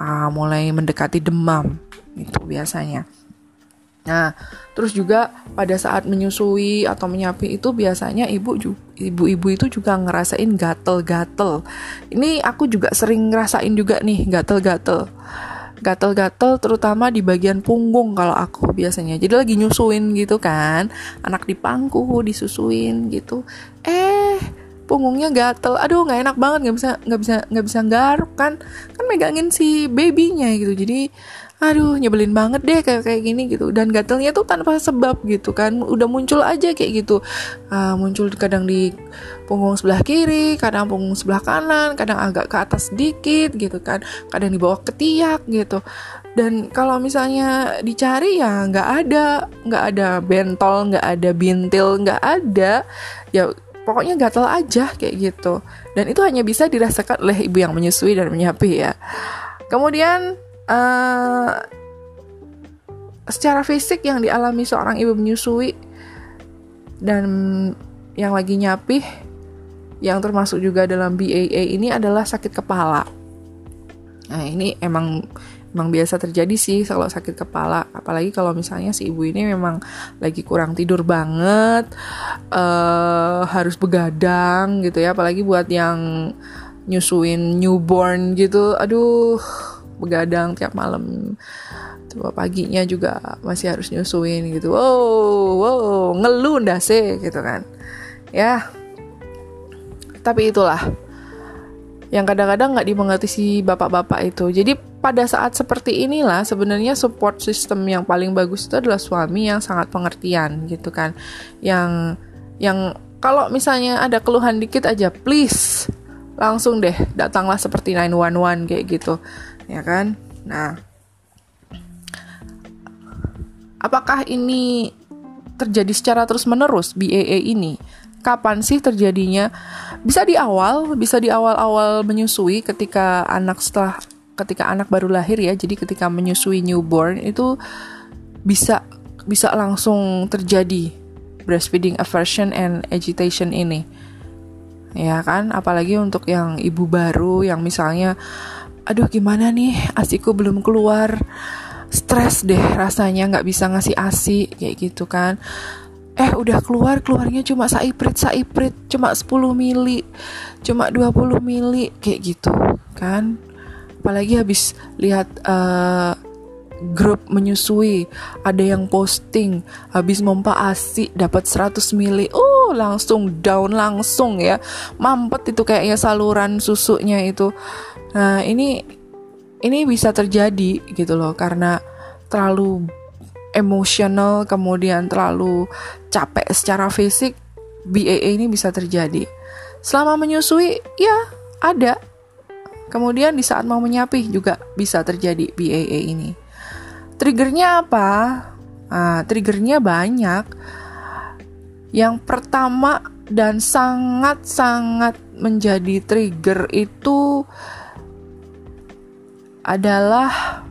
ah, mulai mendekati demam itu biasanya. Nah, terus juga pada saat menyusui atau menyapih itu biasanya ibu ibu-ibu itu juga ngerasain gatel-gatel. Ini aku juga sering ngerasain juga nih gatel-gatel. Gatel-gatel terutama di bagian punggung kalau aku biasanya. Jadi lagi nyusuin gitu kan, anak di pangku disusuin gitu. Eh, punggungnya gatel, aduh nggak enak banget, nggak bisa nggak bisa nggak bisa garuk kan, kan megangin si babynya gitu, jadi aduh nyebelin banget deh kayak kayak gini gitu. Dan gatelnya tuh tanpa sebab gitu kan, udah muncul aja kayak gitu, uh, muncul kadang di punggung sebelah kiri, kadang punggung sebelah kanan, kadang agak ke atas sedikit gitu kan, kadang di bawah ketiak gitu. Dan kalau misalnya dicari ya nggak ada, nggak ada bentol, nggak ada bintil, nggak ada ya. Pokoknya gatal aja kayak gitu. Dan itu hanya bisa dirasakan oleh ibu yang menyusui dan menyapih ya. Kemudian uh, secara fisik yang dialami seorang ibu menyusui dan yang lagi nyapih, yang termasuk juga dalam B A A ini adalah sakit kepala. Nah ini emang Emang biasa terjadi sih kalau sakit kepala, apalagi kalau misalnya si ibu ini memang lagi kurang tidur banget, uh, harus begadang gitu ya, apalagi buat yang nyusuin newborn gitu, aduh begadang tiap malam, tiap paginya juga masih harus nyusuin gitu, wow wow ngeluh dah sih gitu kan, ya. Tapi itulah yang kadang-kadang nggak dimengerti si bapak-bapak itu. Jadi pada saat seperti inilah sebenarnya support system yang paling bagus itu adalah suami yang sangat pengertian gitu kan. Yang yang kalau misalnya ada keluhan dikit aja, please langsung deh datanglah seperti nine one one kayak gitu, ya kan. Nah, apakah ini terjadi secara terus-menerus B A A ini? Kapan sih terjadinya? Bisa di awal, bisa di awal-awal menyusui ketika anak setelah ketika anak baru lahir ya. Jadi ketika menyusui newborn itu bisa bisa langsung terjadi breastfeeding aversion and agitation ini, ya kan? Apalagi untuk yang ibu baru yang misalnya, aduh gimana nih, asiku belum keluar, stres deh rasanya, nggak bisa ngasih asi, kayak gitu kan. Eh udah keluar, keluarnya cuma saiprit-saiprit, cuma sepuluh mili, cuma dua puluh mili, kayak gitu kan. Apalagi habis lihat uh, grup menyusui, ada yang posting habis mompa asi dapat seratus mili, uh langsung down langsung ya, mampet itu kayaknya saluran susunya itu. Nah ini ini bisa terjadi gitu loh, karena terlalu emosional, kemudian terlalu capek secara fisik, B A A ini bisa terjadi. Selama menyusui ya ada, kemudian di saat mau menyapih juga bisa terjadi B A A ini. Triggernya apa? Nah, triggernya banyak. Yang pertama dan sangat-sangat menjadi trigger itu adalah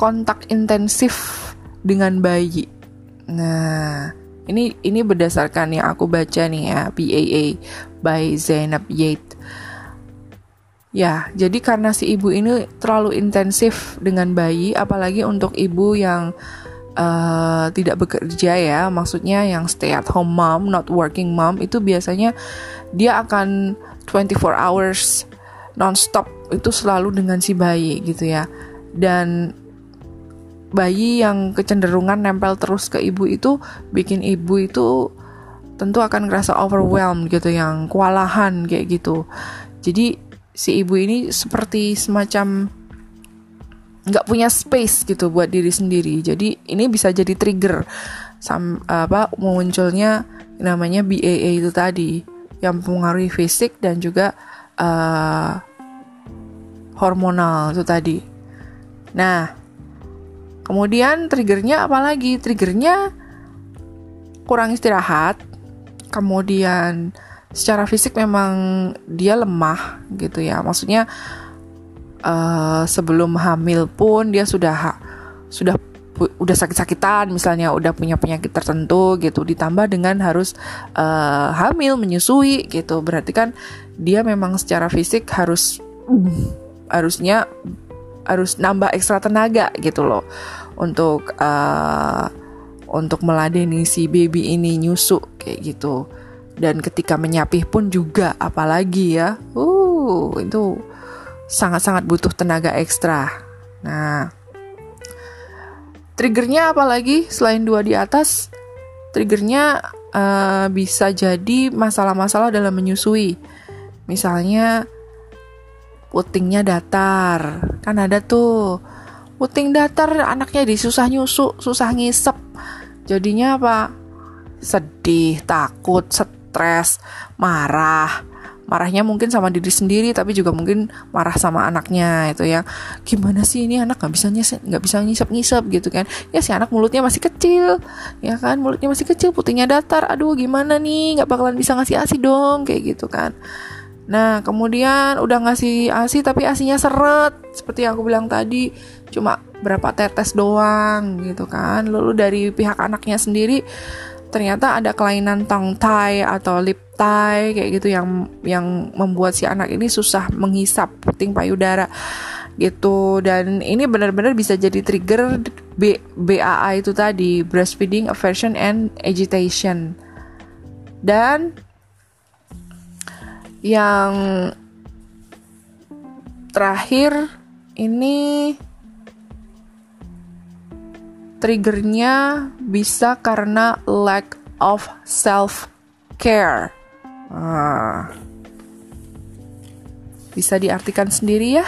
kontak intensif dengan bayi. Nah, ini ini berdasarkan yang aku baca nih ya, B A A by Zainab Yates. Ya, jadi karena si ibu ini terlalu intensif dengan bayi, apalagi untuk ibu yang uh, tidak bekerja ya, maksudnya yang stay at home mom, not working mom, itu biasanya dia akan twenty-four hours non-stop itu selalu dengan si bayi gitu ya. Dan bayi yang kecenderungan nempel terus ke ibu itu bikin ibu itu tentu akan ngerasa overwhelmed gitu, yang kewalahan kayak gitu. Jadi si ibu ini seperti semacam nggak punya space gitu buat diri sendiri. Jadi ini bisa jadi trigger sam, apa munculnya namanya B A A itu tadi, yang mempengaruhi fisik dan juga uh, hormonal itu tadi. Nah, kemudian triggernya apa lagi? Triggernya kurang istirahat, kemudian secara fisik memang dia lemah gitu ya, maksudnya uh, sebelum hamil pun dia sudah sudah udah sakit-sakitan misalnya, udah punya penyakit tertentu gitu, ditambah dengan harus uh, hamil menyusui gitu, berarti kan dia memang secara fisik harus uh, harusnya harus nambah ekstra tenaga gitu loh untuk uh, untuk meladeni si baby ini nyusu kayak gitu. Dan ketika menyapih pun juga, apalagi ya, uh, itu sangat-sangat butuh tenaga ekstra. Nah, triggernya apalagi selain dua di atas, triggernya uh, bisa jadi masalah-masalah dalam menyusui. Misalnya putingnya datar, kan ada tuh puting datar, anaknya disusah nyusu, susah ngisep. Jadinya apa? Sedih, takut, set stres, marah. Marahnya mungkin sama diri sendiri, tapi juga mungkin marah sama anaknya itu ya. Gimana sih ini anak nggak bisa nyisep, nggak bisa ngisep-ngisep gitu kan? Ya si anak mulutnya masih kecil, ya kan? Mulutnya masih kecil, putingnya datar. Aduh gimana nih? Nggak bakalan bisa ngasih asi dong, kayak gitu kan? Nah kemudian udah ngasih asi, tapi asinya seret, seperti yang aku bilang tadi, cuma berapa tetes doang gitu kan? Lalu dari pihak anaknya sendiri, ternyata ada kelainan tongue tie atau lip tie kayak gitu yang yang membuat si anak ini susah menghisap, puting payudara gitu. Dan ini benar-benar bisa jadi trigger B, BAA itu tadi, breastfeeding aversion and agitation. Dan yang terakhir ini triggernya bisa karena lack of self-care. Nah, bisa diartikan sendiri ya.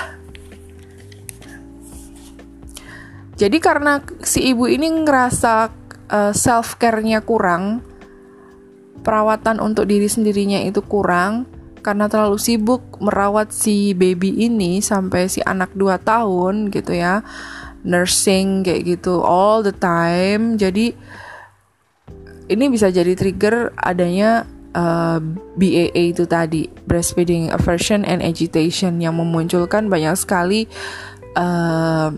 Jadi karena si ibu ini ngerasa uh, self-care-nya kurang, perawatan untuk diri sendirinya itu kurang, karena terlalu sibuk merawat si baby ini sampai si anak dua tahun gitu ya, nursing kayak gitu all the time. Jadi ini bisa jadi trigger adanya uh, B A A itu tadi, breastfeeding aversion and agitation, yang memunculkan banyak sekali uh,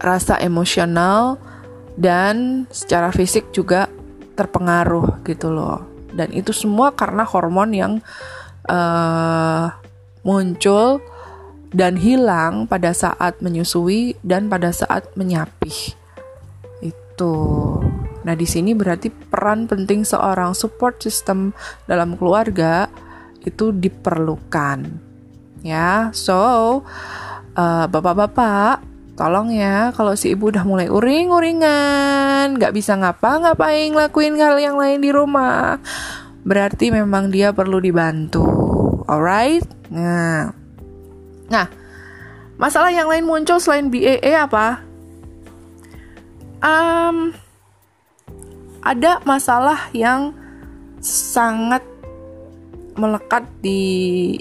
rasa emosional, dan secara fisik juga terpengaruh gitu loh. Dan itu semua karena hormon yang uh, muncul dan hilang pada saat menyusui dan pada saat menyapih itu. Nah, di sini berarti peran penting seorang support system dalam keluarga itu diperlukan ya. So uh, bapak-bapak, tolong ya, kalau si ibu udah mulai uring-uringan, gak bisa ngapa-ngapain, lakuin hal yang lain di rumah, berarti memang dia perlu dibantu. Alright? Nah, nah masalah yang lain muncul selain B A A apa? Um, ada masalah yang sangat melekat di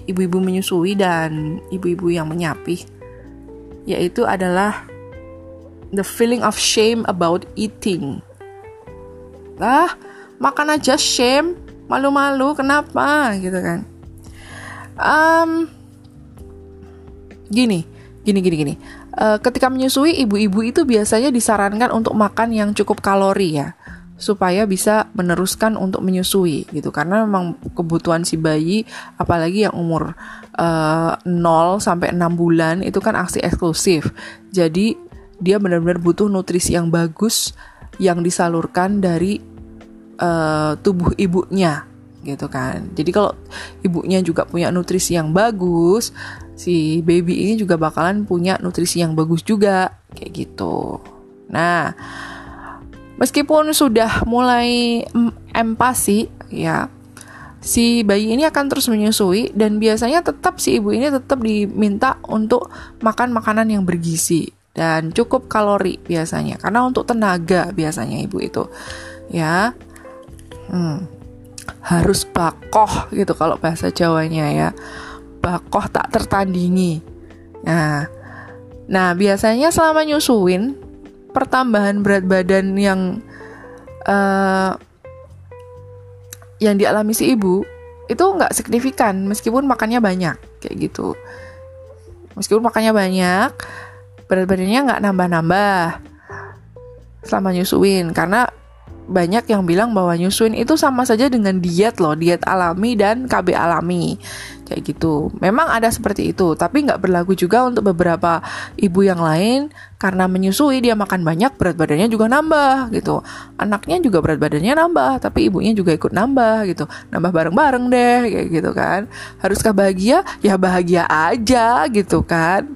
ibu-ibu menyusui dan ibu-ibu yang menyapih, yaitu adalah the feeling of shame about eating. Lah, makan aja shame, malu-malu, kenapa gitu kan? Um, gini, gini, gini, gini. Uh, ketika menyusui, ibu-ibu itu biasanya disarankan untuk makan yang cukup kalori ya, supaya bisa meneruskan untuk menyusui gitu, karena memang kebutuhan si bayi apalagi yang umur uh, nol sampai enam bulan itu kan ASI eksklusif. Jadi dia benar-benar butuh nutrisi yang bagus yang disalurkan dari uh, tubuh ibunya gitu kan. Jadi kalau ibunya juga punya nutrisi yang bagus, si baby ini juga bakalan punya nutrisi yang bagus juga kayak gitu. Nah, meskipun sudah mulai empasi ya, si bayi ini akan terus menyusui dan biasanya tetap si ibu ini tetap diminta untuk makan makanan yang bergizi dan cukup kalori biasanya, karena untuk tenaga biasanya ibu itu ya hmm, harus bakoh gitu kalau bahasa Jawanya ya, bakoh tak tertandingi. Nah, nah biasanya selama nyusuin pertambahan berat badan yang uh, yang dialami si ibu itu nggak signifikan meskipun makannya banyak kayak gitu. Meskipun makannya banyak, berat badannya nggak nambah-nambah selama nyusuin, karena banyak yang bilang bahwa nyusuin itu sama saja dengan diet loh, diet alami dan K B alami kayak gitu. Memang ada seperti itu, tapi nggak berlaku juga untuk beberapa ibu yang lain. Karena menyusui dia makan banyak, berat badannya juga nambah gitu. Anaknya juga berat badannya nambah, tapi ibunya juga ikut nambah gitu. Nambah bareng-bareng deh kayak gitu kan. Haruskah bahagia? Ya bahagia aja gitu kan.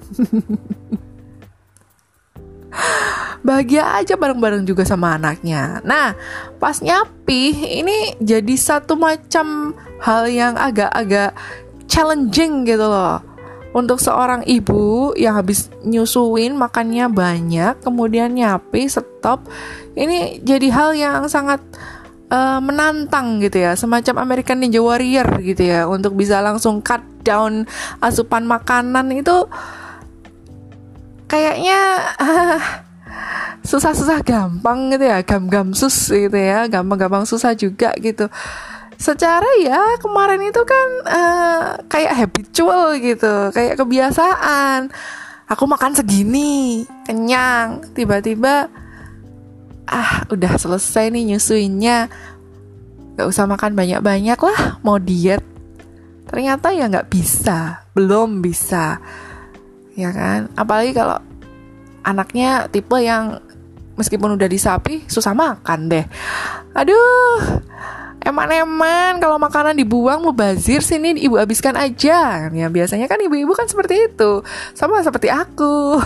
Bahagia aja bareng-bareng juga sama anaknya. Nah, pas nyapih ini jadi satu macam hal yang agak-agak challenging gitu loh, untuk seorang ibu yang habis nyusuin makannya banyak, kemudian nyapih stop. Ini jadi hal yang sangat uh, menantang gitu ya, semacam American Ninja Warrior gitu ya, untuk bisa langsung cut down asupan makanan itu kayaknya uh, susah-susah gampang gitu ya, gam-gam sus gitu ya, gampang-gampang susah juga gitu. Secara ya kemarin itu kan uh, kayak habitual gitu, kayak kebiasaan. Aku makan segini, kenyang, tiba-tiba ah udah selesai nih nyusuinnya, gak usah makan banyak-banyak lah, mau diet. Ternyata ya gak bisa, belum bisa ya kan, apalagi kalau anaknya tipe yang meskipun udah disapi susah makan deh. Aduh, eman-eman kalau makanan dibuang, mubazir, sini ibu habiskan aja ya. Biasanya kan ibu-ibu kan seperti itu, sama seperti aku.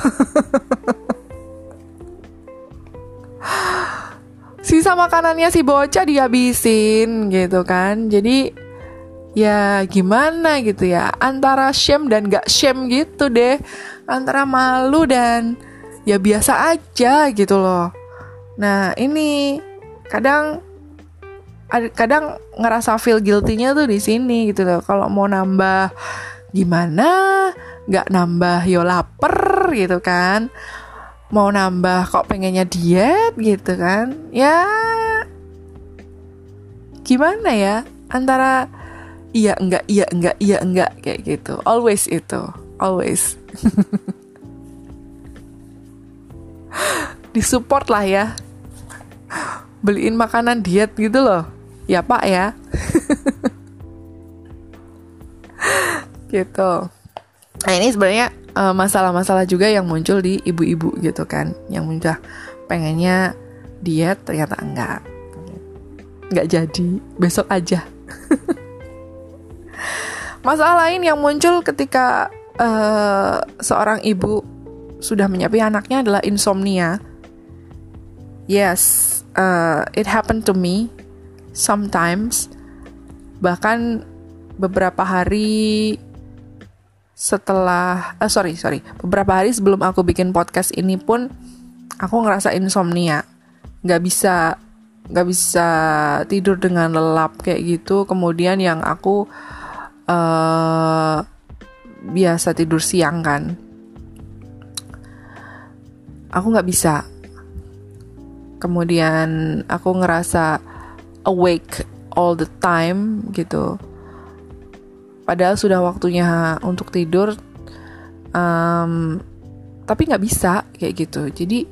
Sisa makanannya si bocah dihabisin gitu kan. Jadi ya gimana gitu ya, antara shame dan gak shame gitu deh, antara malu dan ya biasa aja gitu loh. Nah ini kadang kadang ngerasa feel guilty-nya tuh di sini gitu loh. Kalau mau nambah gimana, gak nambah yo lapar gitu kan, mau nambah kok pengennya diet gitu kan. Ya gimana ya, antara iya enggak, iya enggak, iya enggak kayak gitu. Always itu, always. Disupport lah ya beliin makanan diet gitu loh. Ya Pak ya. Gitu. Nah ini sebenarnya uh, masalah-masalah juga yang muncul di ibu-ibu gitu kan, yang muncul pengennya diet ternyata enggak. Enggak jadi, besok aja. Masalah lain yang muncul ketika uh, seorang ibu sudah menyapi anaknya adalah insomnia. Yes, uh, it happened to me sometimes. Bahkan beberapa hari setelah, uh, sorry, sorry, beberapa hari sebelum aku bikin podcast ini pun aku ngerasa insomnia, nggak bisa, nggak bisa tidur dengan lelap kayak gitu. Kemudian yang aku Uh, biasa tidur siang kan, aku gak bisa. Kemudian aku ngerasa awake all the time gitu, padahal sudah waktunya untuk tidur, um, tapi gak bisa kayak gitu. Jadi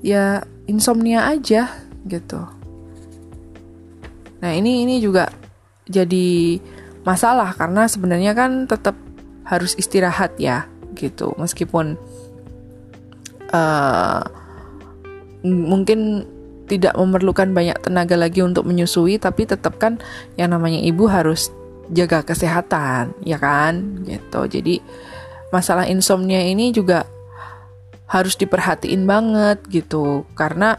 ya insomnia aja gitu. Nah ini ini juga jadi masalah karena sebenarnya kan tetap harus istirahat ya gitu, meskipun uh, mungkin tidak memerlukan banyak tenaga lagi untuk menyusui, tapi tetap kan yang namanya ibu harus jaga kesehatan ya kan gitu. Jadi masalah insomnia ini juga harus diperhatiin banget gitu, karena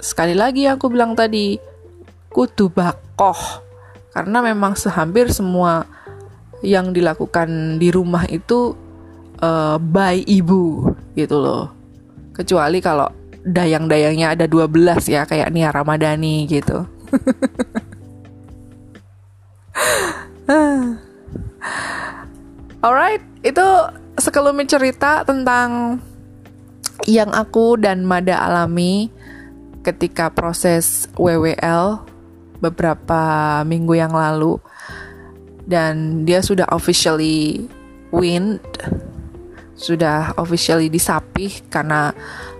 sekali lagi yang aku bilang tadi, kudu bakoh. Karena memang sehampir semua yang dilakukan di rumah itu uh, by ibu gitu loh. Kecuali kalau dayang-dayangnya ada dua belas ya, kayak Nia Ramadhani gitu. Alright, itu sekelumit cerita tentang yang aku dan Mada alami ketika proses W W L beberapa minggu yang lalu, dan dia sudah officially weaned, sudah officially disapih karena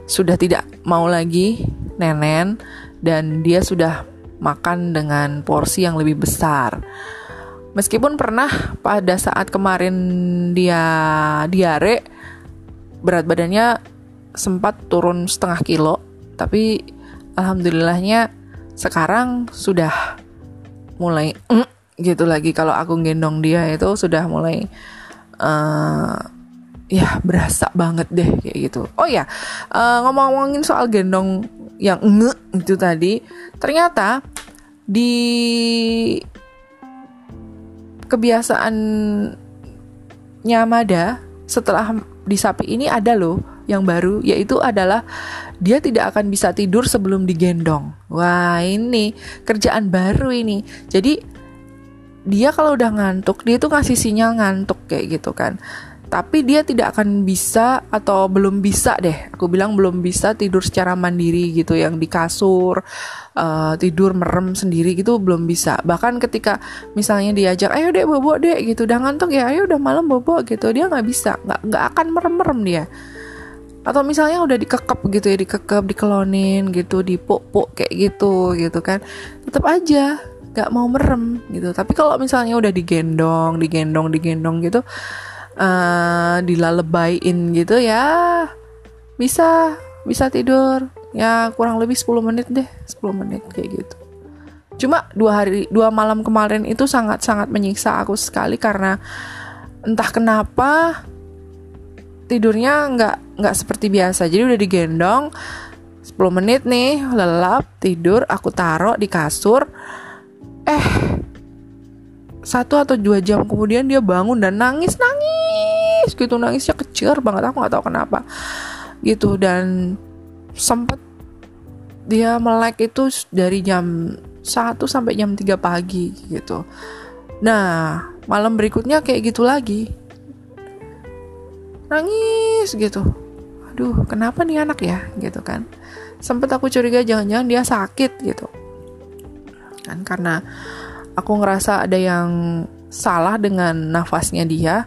sudah tidak mau lagi nenen, dan dia sudah makan dengan porsi yang lebih besar. Meskipun pernah pada saat kemarin dia diare, berat badannya sempat turun setengah kilo, tapi alhamdulillahnya sekarang sudah mulai mm, gitu lagi. Kalau aku gendong dia itu sudah mulai uh, ya berasa banget deh kayak gitu. Oh ya, uh, ngomong-ngomongin soal gendong yang nge itu tadi, ternyata di kebiasaannya Mada setelah di sapi ini ada loh yang baru, yaitu adalah dia tidak akan bisa tidur sebelum digendong. Wah ini kerjaan baru ini. Jadi dia kalau udah ngantuk, dia tuh ngasih sinyal ngantuk kayak gitu kan, tapi dia tidak akan bisa atau belum bisa deh, aku bilang belum bisa tidur secara mandiri gitu, yang di kasur uh, tidur merem sendiri gitu belum bisa. Bahkan ketika misalnya diajak, ayo deh bobo deh gitu, udah ngantuk ya, ayo udah malam bobo gitu, dia nggak bisa, nggak nggak akan merem-merem dia. Atau misalnya udah dikekep gitu ya, dikekep, dikelonin gitu, dipuk-puk kayak gitu gitu kan, tetap aja gak mau merem gitu. Tapi kalau misalnya udah digendong, digendong, digendong gitu, uh, dilalebain gitu ya, bisa, bisa tidur ya kurang lebih sepuluh menit deh, sepuluh menit kayak gitu. Cuma dua hari, dua malam kemarin itu sangat-sangat menyiksa aku sekali, karena entah kenapa tidurnya nggak nggak seperti biasa. Jadi udah digendong sepuluh menit nih, lelap tidur, aku taruh di kasur, eh satu atau dua jam kemudian dia bangun dan nangis nangis gitu, nangisnya kecil banget, aku nggak tahu kenapa gitu. Dan sempet dia melek itu dari jam satu sampai jam tiga pagi gitu. Nah malam berikutnya kayak gitu lagi, nangis gitu. Aduh, kenapa nih anak ya gitu kan. Sempet aku curiga jangan-jangan dia sakit gitu kan, karena aku ngerasa ada yang salah dengan nafasnya dia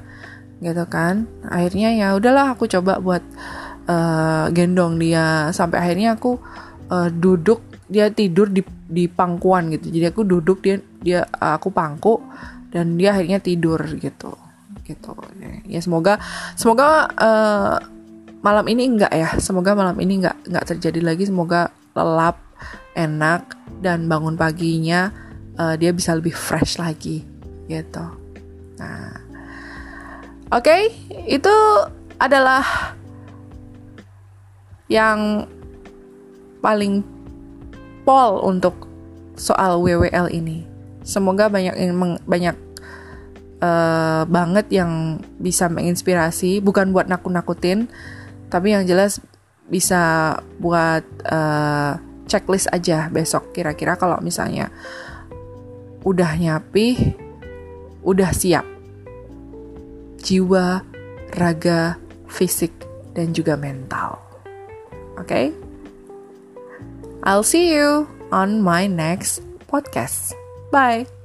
gitu kan. Akhirnya ya udahlah, aku coba buat uh, gendong dia, sampai akhirnya aku uh, duduk dia tidur di di pangkuan gitu. Jadi aku duduk, dia dia aku pangku dan dia akhirnya tidur gitu. Gitu. Ya semoga semoga uh, malam ini enggak ya. Semoga malam ini enggak enggak terjadi lagi. Semoga lelap, enak, dan bangun paginya uh, dia bisa lebih fresh lagi gitu. Nah, oke, okay, itu adalah yang paling pol untuk soal W W L ini. Semoga banyak banyak uh, banget yang bisa menginspirasi, bukan buat nakut-nakutin, tapi yang jelas bisa buat uh, checklist aja besok, kira-kira kalau misalnya udah nyapih, udah siap jiwa, raga, fisik, dan juga mental. Oke? Okay? I'll see you on my next podcast. Bye!